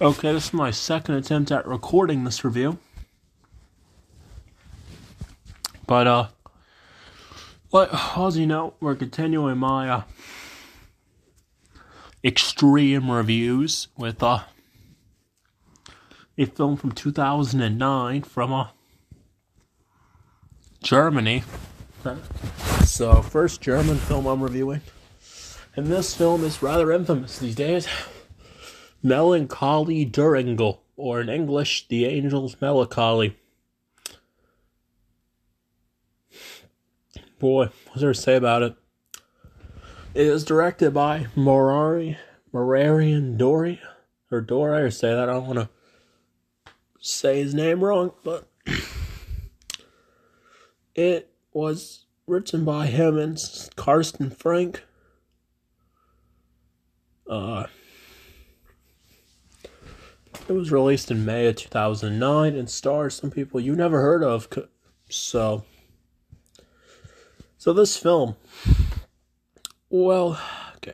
Okay, this is my second attempt at recording this review. But, as you know, we're continuing my, extreme reviews with, a film from 2009 from, Germany. So, first German film I'm reviewing. And this film is rather infamous these days. Melancholy Durringle, or in English, The Angel's Melancholy Boy. What's there to say about it? It is directed by Morari Morarian Dory, or Dory, or say that. I don't want to say his name wrong, but it was written by him and Carsten Frank. It was released in May of 2009 and stars some people you never heard of. So this film, well, okay.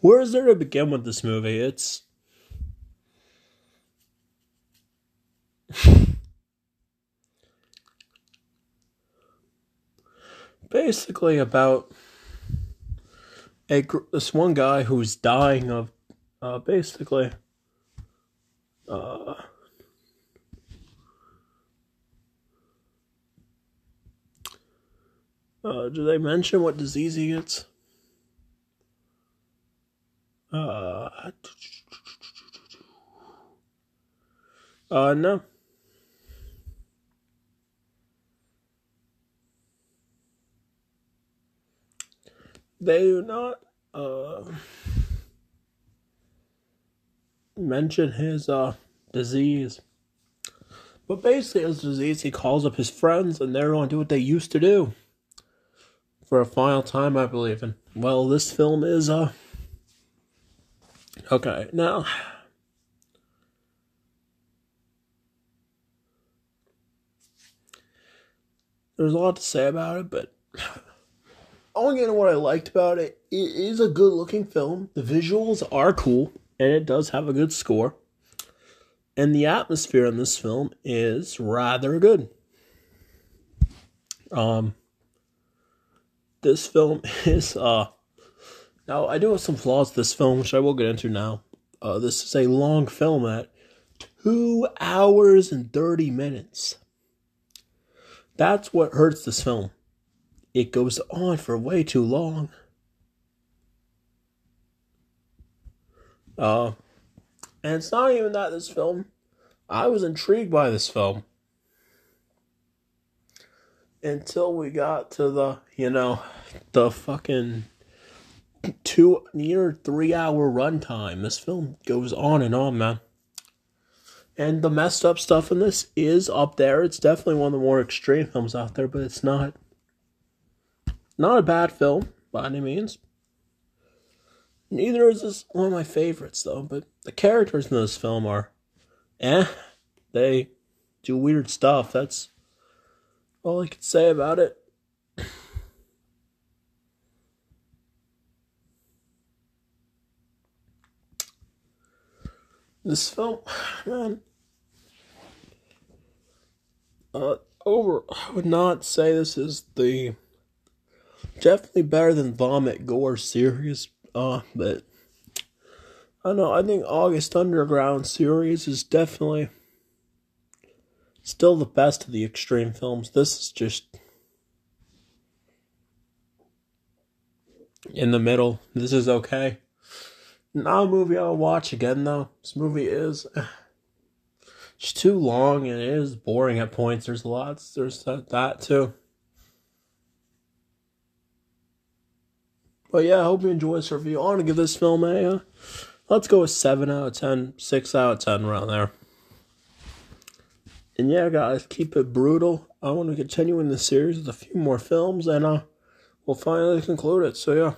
Where is there to begin with this movie? It's basically about this one guy who's dying of, do they mention what disease he gets? No. They do not mention his disease. But basically his disease, he calls up his friends and they're going to do what they used to do. For a final time, I believe. And, well, this film is okay, now there's a lot to say about it, but only what I liked about it, it is a good looking film. The visuals are cool, and it does have a good score. And the atmosphere in this film is rather good. This film is, now I do have some flaws with this film, which I will get into now. This is a long film at 2 hours and 30 minutes. That's what hurts this film. It goes on for way too long. And it's not even that this film. I was intrigued by this film. Until we got to the fucking near 3 hour runtime. This film goes on and on, man. And the messed up stuff in this is up there. It's definitely one of the more extreme films out there, but it's not. Not a bad film, by any means. Neither is this one of my favorites, though. But the characters in this film are, they do weird stuff. That's all I could say about it. This film, man. I would not say this is the... Definitely better than Vomit Gore series, but I don't know, I think August Underground series is definitely still the best of the extreme films. This is just in the middle. This is okay. Not a movie I'll watch again, though. This movie is it's too long and it is boring at points. There's that too. But yeah, I hope you enjoy this review. I want to give this film a, let's go with 7 out of 10, 6 out of 10, around there. And yeah, guys, keep it brutal. I want to continue in the series with a few more films, and we'll finally conclude it. So yeah.